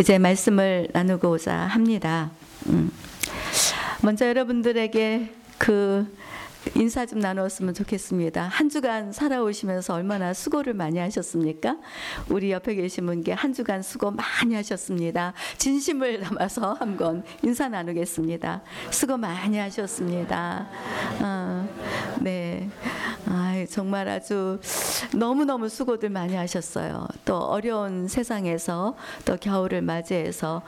이제 말씀을 나누고자 합니다. 먼저 여러분들에게 인사 좀 나누었으면 좋겠습니다. 한 주간 살아오시면서 얼마나 수고를 많이 하셨습니까? 우리 옆에 계신 분께 한 주간 수고 많이 하셨습니다. 진심을 담아서 한번 인사 나누겠습니다. 수고 많이 하셨습니다. 정말 아주 너무너무 수고들 많이 하셨어요. 또 어려운 세상에서 또 겨울을 맞이해서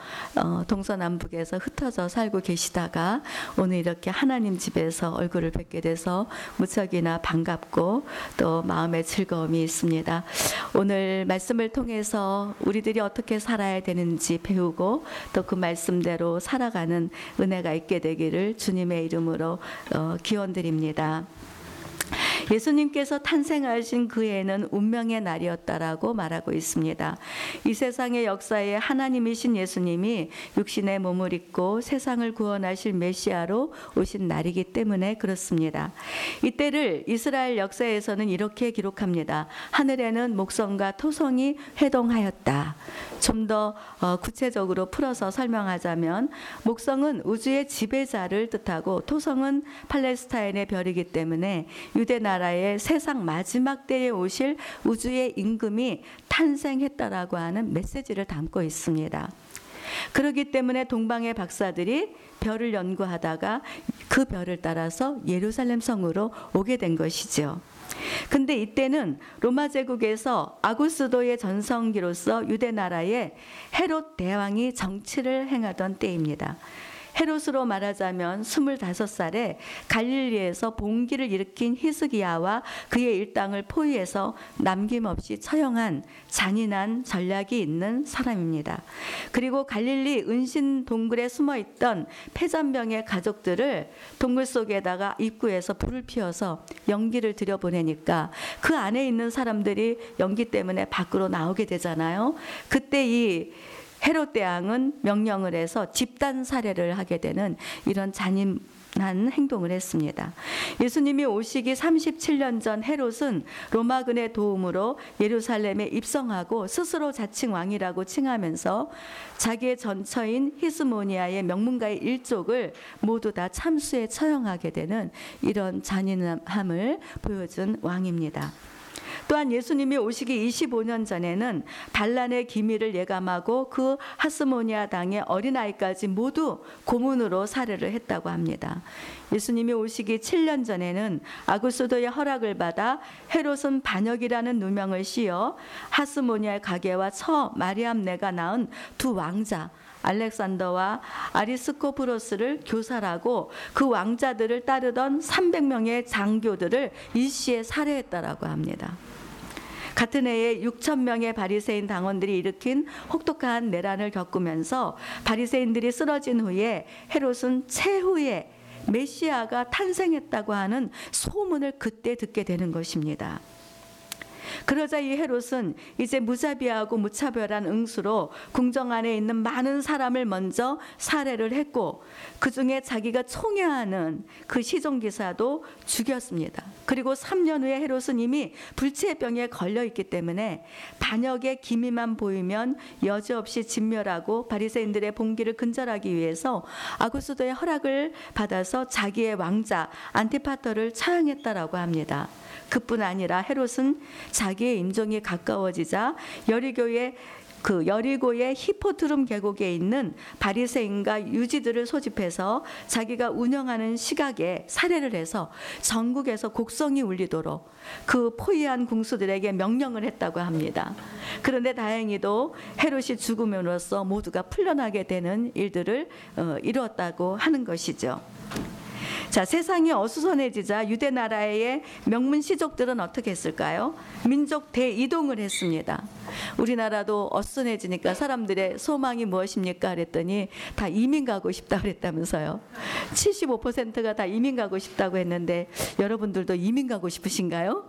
동서남북에서 흩어져 살고 계시다가 오늘 이렇게 하나님 집에서 얼굴을 뵙게 돼서 무척이나 반갑고 또 마음의 즐거움이 있습니다. 오늘 말씀을 통해서 우리들이 어떻게 살아야 되는지 배우고 또 그 말씀대로 살아가는 은혜가 있게 되기를 주님의 이름으로 기원드립니다. 예수님께서 탄생하신 그 해는 운명의 날이었다라고 말하고 있습니다. 이 세상의 역사에 하나님이신 예수님이 육신의 몸을 입고 세상을 구원하실 메시아로 오신 날이기 때문에 그렇습니다. 이때를 이스라엘 역사에서는 이렇게 기록합니다. 하늘에는 목성과 토성이 회동하였다. 좀 더 구체적으로 풀어서 설명하자면 목성은 우주의 지배자를 뜻하고 토성은 팔레스타인의 별이기 때문에 유대 나라의 세상 마지막 때에 오실 우주의 임금이 탄생했다라고 하는 메시지를 담고 있습니다. 그렇기 때문에 동방의 박사들이 별을 연구하다가 그 별을 따라서 예루살렘 성으로 오게 된 것이죠. 근데 이때는 로마 제국에서 아구스도의 전성기로서 유대 나라의 헤롯 대왕이 정치를 행하던 때입니다. 헤롯으로 말하자면 25살에 갈릴리에서 봉기를 일으킨 히스기야와 그의 일당을 포위해서 남김없이 처형한 잔인한 전략이 있는 사람입니다. 그리고 갈릴리 은신 동굴에 숨어있던 패잔병의 가족들을 동굴 속에다가 입구에서 불을 피워서 연기를 들여보내니까 그 안에 있는 사람들이 연기 때문에 밖으로 나오게 되잖아요. 그때 이 헤롯 대왕은 명령을 해서 집단 살해를 하게 되는 이런 잔인한 행동을 했습니다. 예수님이 오시기 37년 전 헤롯은 로마군의 도움으로 예루살렘에 입성하고 스스로 자칭 왕이라고 칭하면서 자기의 전처인 히스모니아의 명문가의 일족을 모두 다 참수에 처형하게 되는 이런 잔인함을 보여준 왕입니다. 또한 예수님이 오시기 25년 전에는 반란의 기미를 예감하고 그 하스모니아 당의 어린아이까지 모두 고문으로 살해를 했다고 합니다. 예수님이 오시기 7년 전에는 아구스도의 허락을 받아 헤롯은 반역이라는 누명을 씌워 하스모니아의 가계와 처 마리암네가 낳은 두 왕자 알렉산더와 아리스코프로스를 교살하고 그 왕자들을 따르던 300명의 장교들을 일시에 살해했다라고 합니다. 같은 해에 6,000명의 바리새인 당원들이 일으킨 혹독한 내란을 겪으면서 바리새인들이 쓰러진 후에 헤롯은 최후의 메시아가 탄생했다고 하는 소문을 그때 듣게 되는 것입니다. 그러자 이 헤롯은 이제 무자비하고 무차별한 응수로 궁정 안에 있는 많은 사람을 먼저 살해를 했고 그중에 자기가 총애하는 그 시종기사도 죽였습니다. 그리고 3년 후에 헤롯은 이미 불치병에 걸려있기 때문에 반역의 기미만 보이면 여지없이 진멸하고 바리새인들의 봉기를 근절하기 위해서 아구스도의 허락을 받아서 자기의 왕자 안티파터를 처형했다라고 합니다. 그뿐 아니라 헤롯은 자기의 임종이 가까워지자 여리고의 히포트룸 계곡에 있는 바리새인과 유지들을 소집해서 자기가 운영하는 시각에 살해를 해서 전국에서 곡성이 울리도록 그 포위한 궁수들에게 명령을 했다고 합니다. 그런데 다행히도 헤롯이 죽음으로써 모두가 풀려나게 되는 일들을 이루었다고 하는 것이죠. 자, 세상이 어수선해지자 유대 나라의 명문 시족들은 어떻게 했을까요? 민족 대이동을 했습니다. 우리나라도 어수선해지니까 사람들의 소망이 무엇입니까? 그랬더니 다 이민 가고 싶다 그랬다면서요. 75%가 다 이민 가고 싶다고 했는데 여러분들도 이민 가고 싶으신가요?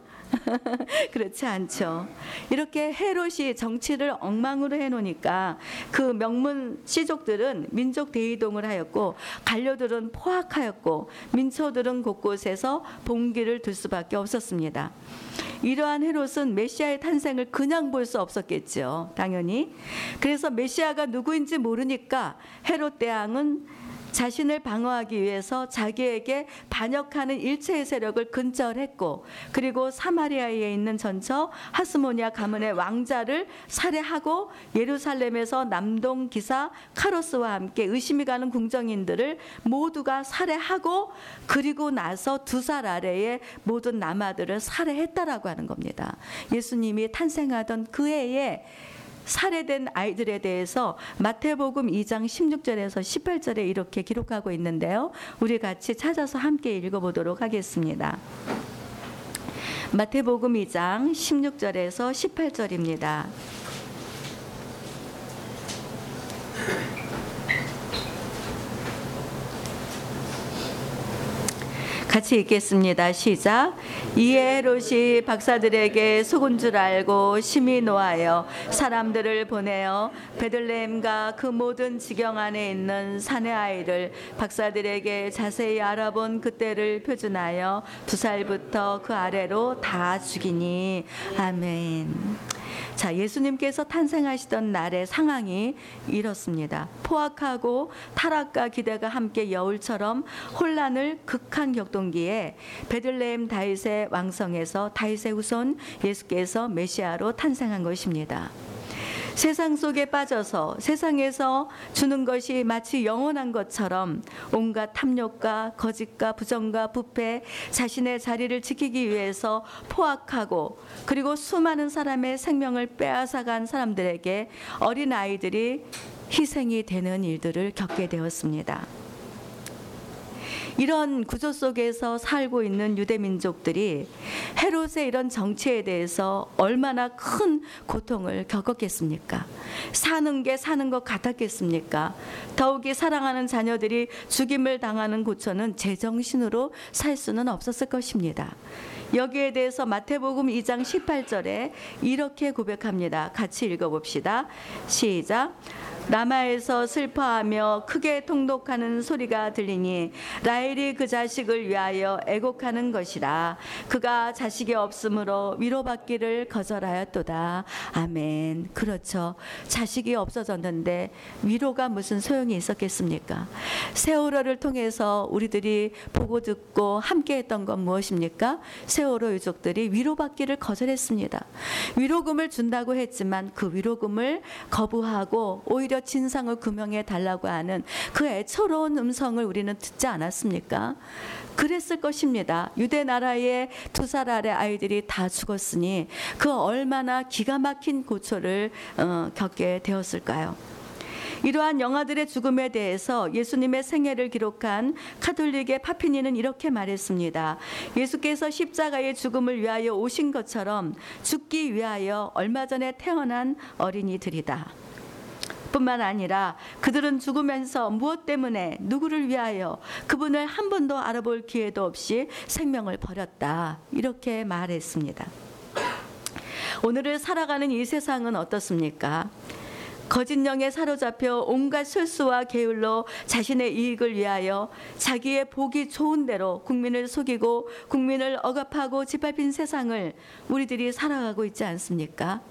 그렇지 않죠. 이렇게 헤롯이 정치를 엉망으로 해놓으니까 그 명문 씨족들은 민족 대이동을 하였고, 관료들은 포악하였고, 민초들은 곳곳에서 봉기를 둘 수밖에 없었습니다. 이러한 헤롯은 메시아의 탄생을 그냥 볼 수 없었겠죠, 당연히. 그래서 메시아가 누구인지 모르니까 헤롯 대왕은 자신을 방어하기 위해서 자기에게 반역하는 일체의 세력을 근절했고, 그리고 사마리아에 있는 전처 하스모니아 가문의 왕자를 살해하고, 예루살렘에서 남동 기사 카로스와 함께 의심이 가는 궁정인들을 모두가 살해하고, 그리고 나서 2살 아래의 모든 남아들을 살해했다라고 하는 겁니다. 예수님이 탄생하던 그 해에 살해된 아이들에 대해서 마태복음 2장 16절에서 18절에 이렇게 기록하고 있는데요, 우리 같이 찾아서 함께 읽어보도록 하겠습니다. 마태복음 2장 16절에서 18절입니다. 같이 읽겠습니다. 시작. 이에 헤롯이 박사들에게 속은 줄 알고 심히 노하여 사람들을 보내어 베들레헴과 그 모든 지경 안에 있는 산의 아이를 박사들에게 자세히 알아본 그때를 표준하여 2살부터 그 아래로 다 죽이니. 아멘. 자, 예수님께서 탄생하시던 날의 상황이 이렇습니다. 포악하고 타락과 기대가 함께 여울처럼 혼란을 극한 격동기에 베들레헴 다윗의 왕성에서 다윗의 후손 예수께서 메시아로 탄생한 것입니다. 세상 속에 빠져서 세상에서 주는 것이 마치 영원한 것처럼 온갖 탐욕과 거짓과 부정과 부패, 자신의 자리를 지키기 위해서 포악하고, 그리고 수많은 사람의 생명을 빼앗아간 사람들에게 어린아이들이 희생이 되는 일들을 겪게 되었습니다. 이런 구조 속에서 살고 있는 유대민족들이 헤롯의 이런 정치에 대해서 얼마나 큰 고통을 겪었겠습니까? 사는 게 사는 것 같았겠습니까? 더욱이 사랑하는 자녀들이 죽임을 당하는 고초는 제정신으로 살 수는 없었을 것입니다. 여기에 대해서 마태복음 2장 18절에 이렇게 고백합니다. 같이 읽어봅시다. 시작. 라마에서 슬퍼하며 크게 통독하는 소리가 들리니 라헬이 그 자식을 위하여 애곡하는 것이라. 그가 자식이 없으므로 위로받기를 거절하였도다. 아멘. 그렇죠. 자식이 없어졌는데 위로가 무슨 소용이 있었겠습니까? 세월호를 통해서 우리들이 보고 듣고 함께했던 건 무엇입니까? 세월호 유족들이 위로받기를 거절했습니다. 위로금을 준다고 했지만 그 위로금을 거부하고 오히려 진상을 규명해 달라고 하는 그 애처로운 음성을 우리는 듣지 않았습니까? 그랬을 것입니다. 유대 나라의 2살 아래 아이들이 다 죽었으니 그 얼마나 기가 막힌 고초를 겪게 되었을까요? 이러한 영아들의 죽음에 대해서 예수님의 생애를 기록한 카톨릭의 파피니는 이렇게 말했습니다. 예수께서 십자가의 죽음을 위하여 오신 것처럼 죽기 위하여 얼마 전에 태어난 어린이들이다. 뿐만 아니라 그들은 죽으면서 무엇 때문에 누구를 위하여 그분을 한 번도 알아볼 기회도 없이 생명을 버렸다. 이렇게 말했습니다. 오늘을 살아가는 이 세상은 어떻습니까? 거짓 영에 사로잡혀 온갖 술수와 게을로 자신의 이익을 위하여 자기의 보기 좋은 대로 국민을 속이고 국민을 억압하고 짓밟힌 세상을 우리들이 살아가고 있지 않습니까?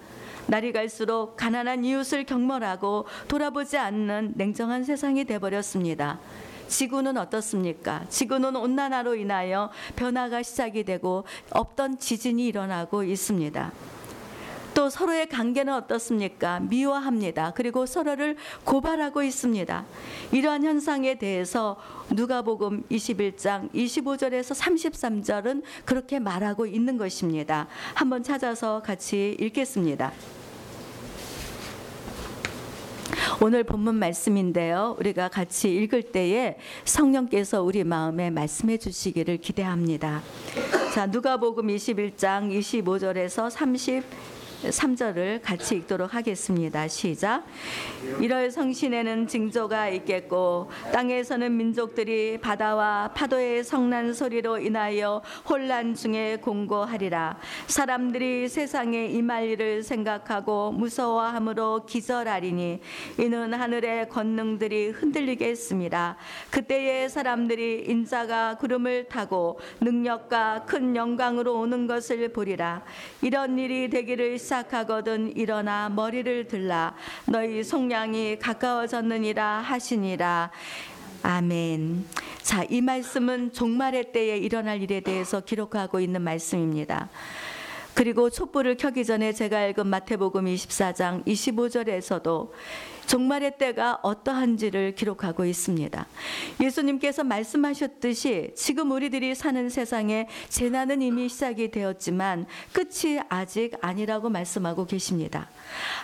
날이 갈수록 가난한 이웃을 경멸하고 돌아보지 않는 냉정한 세상이 되어버렸습니다. 지구는 어떻습니까? 지구는 온난화로 인하여 변화가 시작이 되고 없던 지진이 일어나고 있습니다. 또 서로의 관계는 어떻습니까? 미워합니다. 그리고 서로를 고발하고 있습니다. 이러한 현상에 대해서 누가복음 21장 25절에서 33절은 그렇게 말하고 있는 것입니다. 한번 찾아서 같이 읽겠습니다. 오늘 본문 말씀인데요, 우리가 같이 읽을 때에 성령께서 우리 마음에 말씀해 주시기를 기대합니다. 자, 누가복음 21장 25절에서 33절입니다. 3절을 같이 읽도록 하겠습니다. 시작. 이럴 성신에는 징조가 있겠고 땅에서는 민족들이 바다와 파도의 성난 소리로 인하여 혼란 중에 공고하리라. 사람들이 세상에 임할 일을 생각하고 무서워함으로 기절하리니 이는 하늘의 권능들이 흔들리겠습니다. 그때에 사람들이 인자가 구름을 타고 능력과 큰 영광으로 오는 것을 보리라. 이런 일이 되기를 시작하거든 일어나 머리를 들라. 너희 속량이 가까워졌느니라 하시니라. 아멘. 자, 이 말씀은 종말의 때에 일어날 일에 대해서 기록하고 있는 말씀입니다. 그리고 촛불을 켜기 전에 제가 읽은 마태복음 24장 25절에서도 종말의 때가 어떠한지를 기록하고 있습니다. 예수님께서 말씀하셨듯이 지금 우리들이 사는 세상에 재난은 이미 시작이 되었지만 끝이 아직 아니라고 말씀하고 계십니다.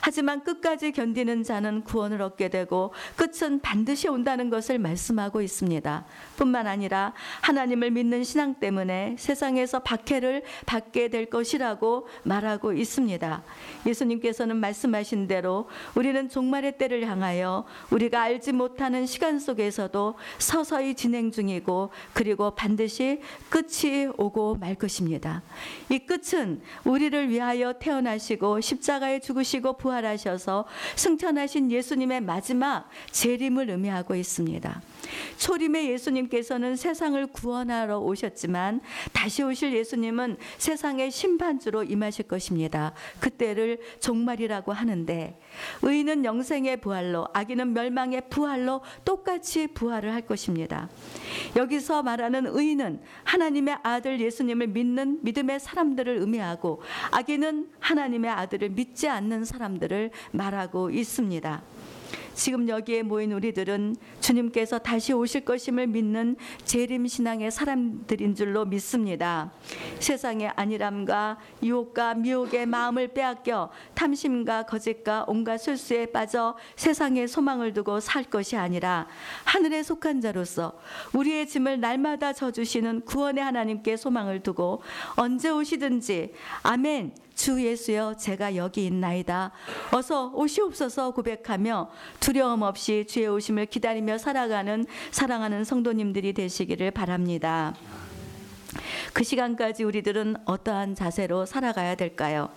하지만 끝까지 견디는 자는 구원을 얻게 되고 끝은 반드시 온다는 것을 말씀하고 있습니다. 뿐만 아니라 하나님을 믿는 신앙 때문에 세상에서 박해를 받게 될 것이라고 말하고 있습니다. 예수님께서는 말씀하신 대로 우리는 종말의 때 를 향하여 우리가 알지 못하는 시간 속에서도 서서히 진행 중이고 그리고 반드시 끝이 오고 말 것입니다. 이 끝은 우리를 위하여 태어나시고 십자가에 죽으시고 부활하셔서 승천하신 예수님의 마지막 재림을 의미하고 있습니다. 초림의 예수님께서는 세상을 구원하러 오셨지만 다시 오실 예수님은 세상의 심판주로 임하실 것입니다. 그때를 종말이라고 하는데 의인은 영생의 부활로 악인은 멸망의 부활로 똑같이 부활을 할 것입니다. 여기서 말하는 의인은 하나님의 아들 예수님을 믿는 믿음의 사람들을 의미하고 악인은 하나님의 아들을 믿지 않는 사람들을 말하고 있습니다. 지금 여기에 모인 우리들은 주님께서 다시 오실 것임을 믿는 재림신앙의 사람들인 줄로 믿습니다. 세상의 안일함과 유혹과 미혹의 마음을 빼앗겨 탐심과 거짓과 온갖 술수에 빠져 세상에 소망을 두고 살 것이 아니라 하늘에 속한 자로서 우리의 짐을 날마다 져주시는 구원의 하나님께 소망을 두고 언제 오시든지 아멘 주 예수여 제가 여기 있나이다 어서 오시옵소서 고백하며 두려움 없이 주의 오심을 기다리며 살아가는 사랑하는 성도님들이 되시기를 바랍니다. 그 시간까지 우리들은 어떠한 자세로 살아가야 될까요?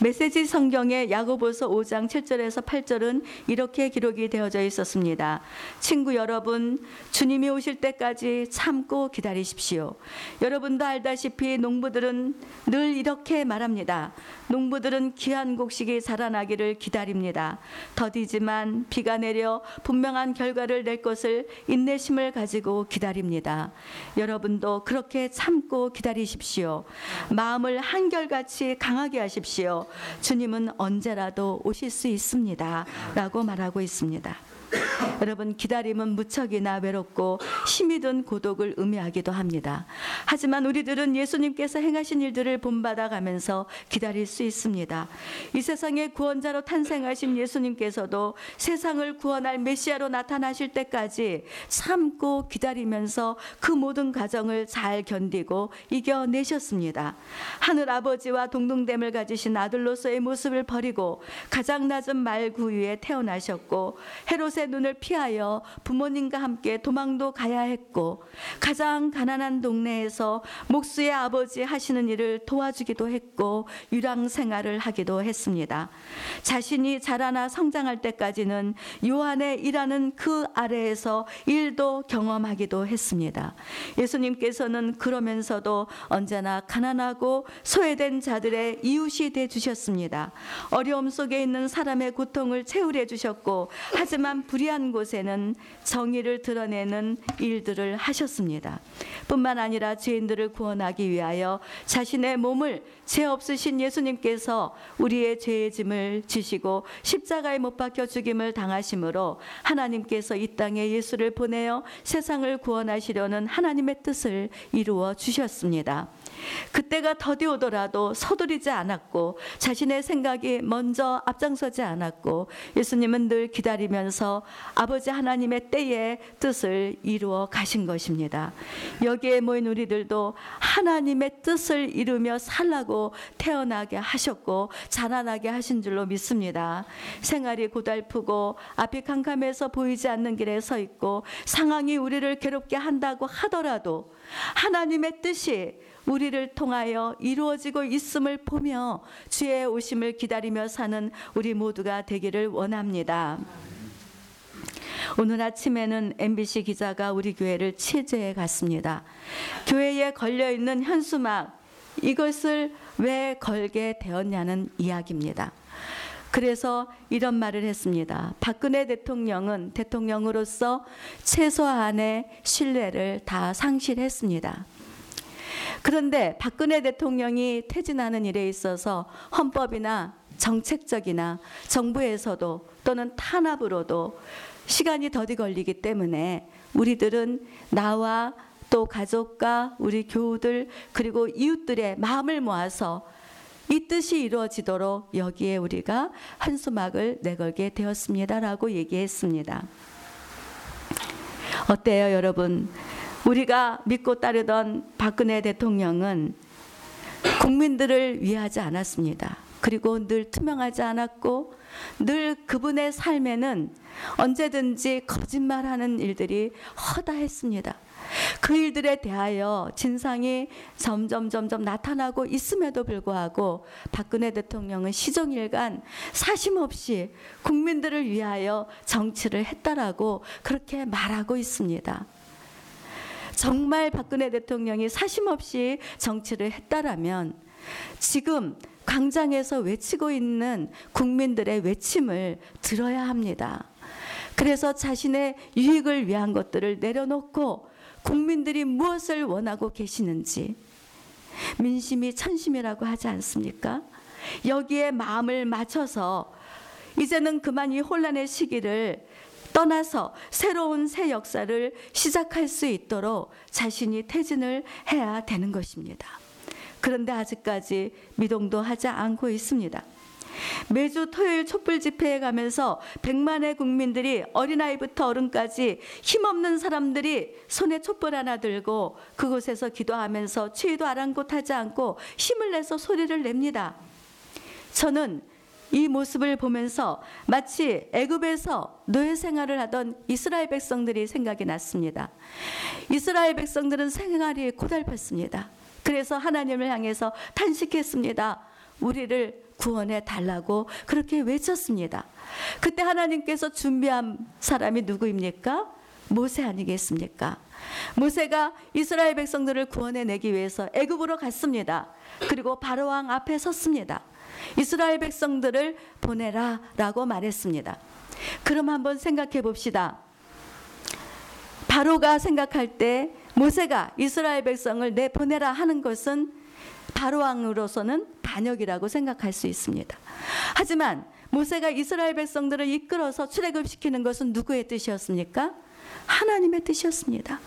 메시지 성경의 야고보서 5장 7절에서 8절은 이렇게 기록이 되어져 있었습니다. 친구 여러분, 주님이 오실 때까지 참고 기다리십시오. 여러분도 알다시피 농부들은 늘 이렇게 말합니다. 농부들은 귀한 곡식이 자라나기를 기다립니다. 더디지만 비가 내려 분명한 결과를 낼 것을 인내심을 가지고 기다립니다. 여러분도 그렇게 참고 기다리십시오. 마음을 한결같이 강하게 하십시오. 주님은 언제라도 오실 수 있습니다. 라고 말하고 있습니다. 여러분, 기다림은 무척이나 외롭고 힘이 든 고독을 의미하기도 합니다. 하지만 우리들은 예수님께서 행하신 일들을 본받아가면서 기다릴 수 있습니다. 이 세상의 구원자로 탄생하신 예수님께서도 세상을 구원할 메시아로 나타나실 때까지 참고 기다리면서 그 모든 과정을 잘 견디고 이겨내셨습니다. 하늘 아버지와 동등됨을 가지신 아들로서의 모습을 버리고 가장 낮은 말구유에 태어나셨고 헤롯의 눈을 피하여 부모님과 함께 도망도 가야 했고 가장 가난한 동네에서 목수의 아버지 하시는 일을 도와주기도 했고 유랑 생활을 하기도 했습니다. 자신이 자라나 성장할 때까지는 요한의 일하는 그 아래에서 일도 경험하기도 했습니다. 예수님께서는 그러면서도 언제나 가난하고 소외된 자들의 이웃이 되주셨습니다. 어려움 속에 있는 사람의 고통을 채울해 주셨고 하지만 불의한 곳에는 정의를 드러내는 일들을 하셨습니다. 뿐만 아니라 죄인들을 구원하기 위하여 자신의 몸을 죄 없으신 예수님께서 우리의 죄의 짐을 지시고 십자가에 못 박혀 죽임을 당하심으로 하나님께서 이 땅에 예수를 보내어 세상을 구원하시려는 하나님의 뜻을 이루어 주셨습니다. 하셨습니다. 그때가 더디 오더라도 서두르지 않았고 자신의 생각이 먼저 앞장서지 않았고 예수님은 늘 기다리면서 아버지 하나님의 때에 뜻을 이루어 가신 것입니다. 여기에 모인 우리들도 하나님의 뜻을 이루며 살라고 태어나게 하셨고 자라나게 하신 줄로 믿습니다. 생활이 고달프고 앞이 캄캄해서 보이지 않는 길에 서 있고 상황이 우리를 괴롭게 한다고 하더라도 하나님의 뜻이 우리를 통하여 이루어지고 있음을 보며 주의 오심을 기다리며 사는 우리 모두가 되기를 원합니다. 오늘 아침에는 MBC 기자가 우리 교회를 취재해 갔습니다. 교회에 걸려있는 현수막, 이것을 왜 걸게 되었냐는 이야기입니다. 그래서 이런 말을 했습니다. 박근혜 대통령은 대통령으로서 최소한의 신뢰를 다 상실했습니다. 그런데 박근혜 대통령이 퇴진하는 일에 있어서 헌법이나 정책적이나 정부에서도 또는 탄압으로도 시간이 더디 걸리기 때문에 우리들은 나와 또 가족과 우리 교우들 그리고 이웃들의 마음을 모아서 이 뜻이 이루어지도록 여기에 우리가 한 수막을 내걸게 되었습니다라고 얘기했습니다. 어때요, 여러분? 우리가 믿고 따르던 박근혜 대통령은 국민들을 위하지 않았습니다. 그리고 늘 투명하지 않았고 늘 그분의 삶에는 언제든지 거짓말하는 일들이 허다했습니다. 그 일들에 대하여 진상이 점점 나타나고 있음에도 불구하고 박근혜 대통령은 시종일관 사심없이 국민들을 위하여 정치를 했다라고 그렇게 말하고 있습니다. 정말 박근혜 대통령이 사심없이 정치를 했다라면 지금 광장에서 외치고 있는 국민들의 외침을 들어야 합니다. 그래서 자신의 유익을 위한 것들을 내려놓고 국민들이 무엇을 원하고 계시는지, 민심이 천심이라고 하지 않습니까? 여기에 마음을 맞춰서 이제는 그만 이 혼란의 시기를 떠나서 새로운 새 역사를 시작할 수 있도록 자신이 퇴진을 해야 되는 것입니다. 그런데 아직까지 미동도 하지 않고 있습니다. 매주 토요일 촛불 집회에 가면서 100만의 국민들이 어린아이부터 어른까지 힘없는 사람들이 손에 촛불 하나 들고 그곳에서 기도하면서 추위도 아랑곳하지 않고 힘을 내서 소리를 냅니다. 저는 이 모습을 보면서 마치 애굽에서 노예 생활을 하던 이스라엘 백성들이 생각이 났습니다. 이스라엘 백성들은 생활이 고달팠습니다. 그래서 하나님을 향해서 탄식했습니다. 우리를 구원해 달라고 그렇게 외쳤습니다. 그때 하나님께서 준비한 사람이 누구입니까? 모세 아니겠습니까? 모세가 이스라엘 백성들을 구원해내기 위해서 애굽으로 갔습니다. 그리고 바로왕 앞에 섰습니다. 이스라엘 백성들을 보내라 라고 말했습니다. 그럼 한번 생각해 봅시다. 바로가 생각할 때 모세가 이스라엘 백성을 내보내라 하는 것은 바로왕으로서는 반역이라고 생각할 수 있습니다. 하지만 모세가 이스라엘 백성들을 이끌어서 출애굽시키는 것은 누구의 뜻이었습니까? 하나님의 뜻이었습니다.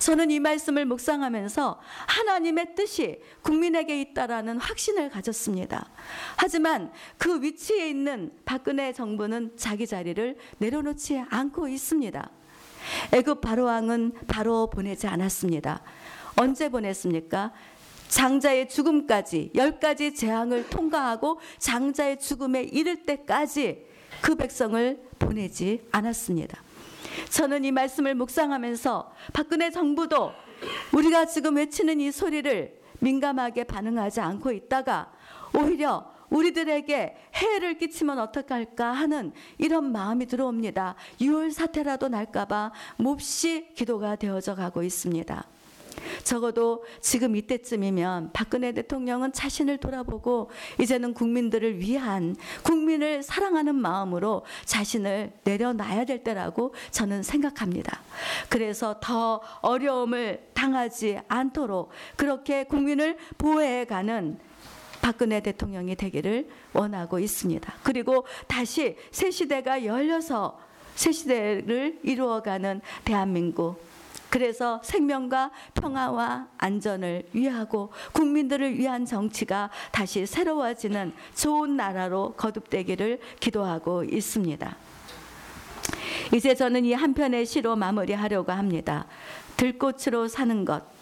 저는 이 말씀을 묵상하면서 하나님의 뜻이 국민에게 있다라는 확신을 가졌습니다. 하지만 그 위치에 있는 박근혜 정부는 자기 자리를 내려놓지 않고 있습니다. 애굽 바로왕은 바로 보내지 않았습니다. 언제 보냈습니까? 장자의 죽음까지 10가지 재앙을 통과하고 장자의 죽음에 이를 때까지 그 백성을 보내지 않았습니다. 저는 이 말씀을 묵상하면서 박근혜 정부도 우리가 지금 외치는 이 소리를 민감하게 반응하지 않고 있다가 오히려 우리들에게 해를 끼치면 어떡할까 하는 이런 마음이 들어옵니다. 6월 사태라도 날까 봐 몹시 기도가 되어져 가고 있습니다. 적어도 지금 이때쯤이면 박근혜 대통령은 자신을 돌아보고 이제는 국민들을 위한 국민을 사랑하는 마음으로 자신을 내려놔야 될 때라고 저는 생각합니다. 그래서 더 어려움을 당하지 않도록 그렇게 국민을 보호해가는 박근혜 대통령이 되기를 원하고 있습니다. 그리고 다시 새 시대가 열려서 새 시대를 이루어가는 대한민국 그래서 생명과 평화와 안전을 위하고 국민들을 위한 정치가 다시 새로워지는 좋은 나라로 거듭되기를 기도하고 있습니다. 이제 저는 이 한 편의 시로 마무리하려고 합니다. 들꽃으로 사는 것.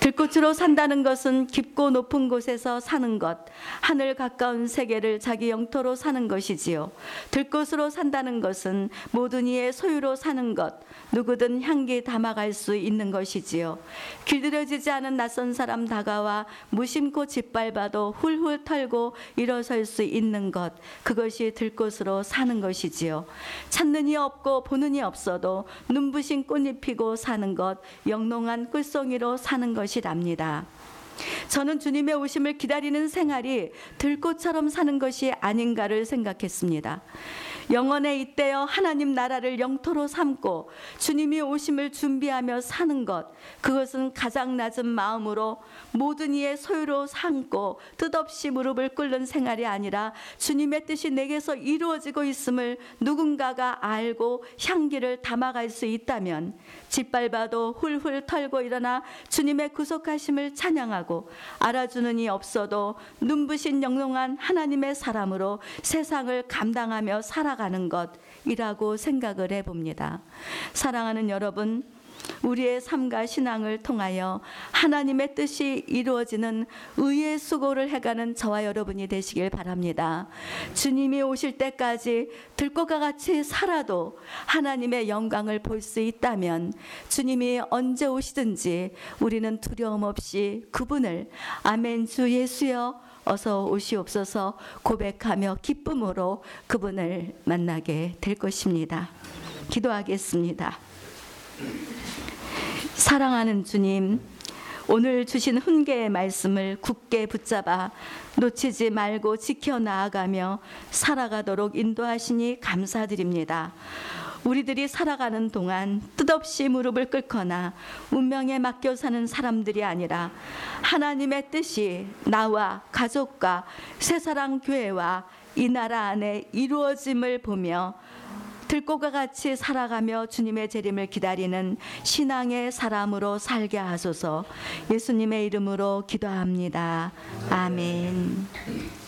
들꽃으로 산다는 것은 깊고 높은 곳에서 사는 것, 하늘 가까운 세계를 자기 영토로 사는 것이지요. 들꽃으로 산다는 것은 모든 이의 소유로 사는 것, 누구든 향기 담아갈 수 있는 것이지요. 길들여지지 않은 낯선 사람 다가와 무심코 짓밟아도 훌훌 털고 일어설 수 있는 것, 그것이 들꽃으로 사는 것이지요. 찾는 이 없고 보는 이 없어도 눈부신 꽃잎이고 사는 것, 영롱한 꿀송이로 사는 것이지요. 답니다. 저는 주님의 오심을 기다리는 생활이 들꽃처럼 사는 것이 아닌가를 생각했습니다. 영원에 잇대어 하나님 나라를 영토로 삼고 주님이 오심을 준비하며 사는 것, 그것은 가장 낮은 마음으로 모든 이의 소유로 삼고 뜻없이 무릎을 꿇는 생활이 아니라 주님의 뜻이 내게서 이루어지고 있음을 누군가가 알고 향기를 담아갈 수 있다면 짓밟아도 훌훌 털고 일어나 주님의 구속하심을 찬양하고 알아주는 이 없어도 눈부신 영롱한 하나님의 사람으로 세상을 감당하며 살아가는 것이라고 생각을 해봅니다. 사랑하는 여러분, 우리의 삶과 신앙을 통하여 하나님의 뜻이 이루어지는 의의 수고를 해가는 저와 여러분이 되시길 바랍니다. 주님이 오실 때까지 들꽃과 같이 살아도 하나님의 영광을 볼 수 있다면 주님이 언제 오시든지 우리는 두려움 없이 그분을 아멘 주 예수여 어서 오시옵소서 고백하며 기쁨으로 그분을 만나게 될 것입니다. 기도하겠습니다. 사랑하는 주님, 오늘 주신 훈계의 말씀을 굳게 붙잡아 놓치지 말고 지켜 나아가며 살아가도록 인도하시니 감사드립니다. 우리들이 살아가는 동안 뜻없이 무릎을 꿇거나 운명에 맡겨 사는 사람들이 아니라 하나님의 뜻이 나와 가족과 새사랑 교회와 이 나라 안에 이루어짐을 보며 들꽃과 같이 살아가며 주님의 재림을 기다리는 신앙의 사람으로 살게 하소서. 예수님의 이름으로 기도합니다. 아멘.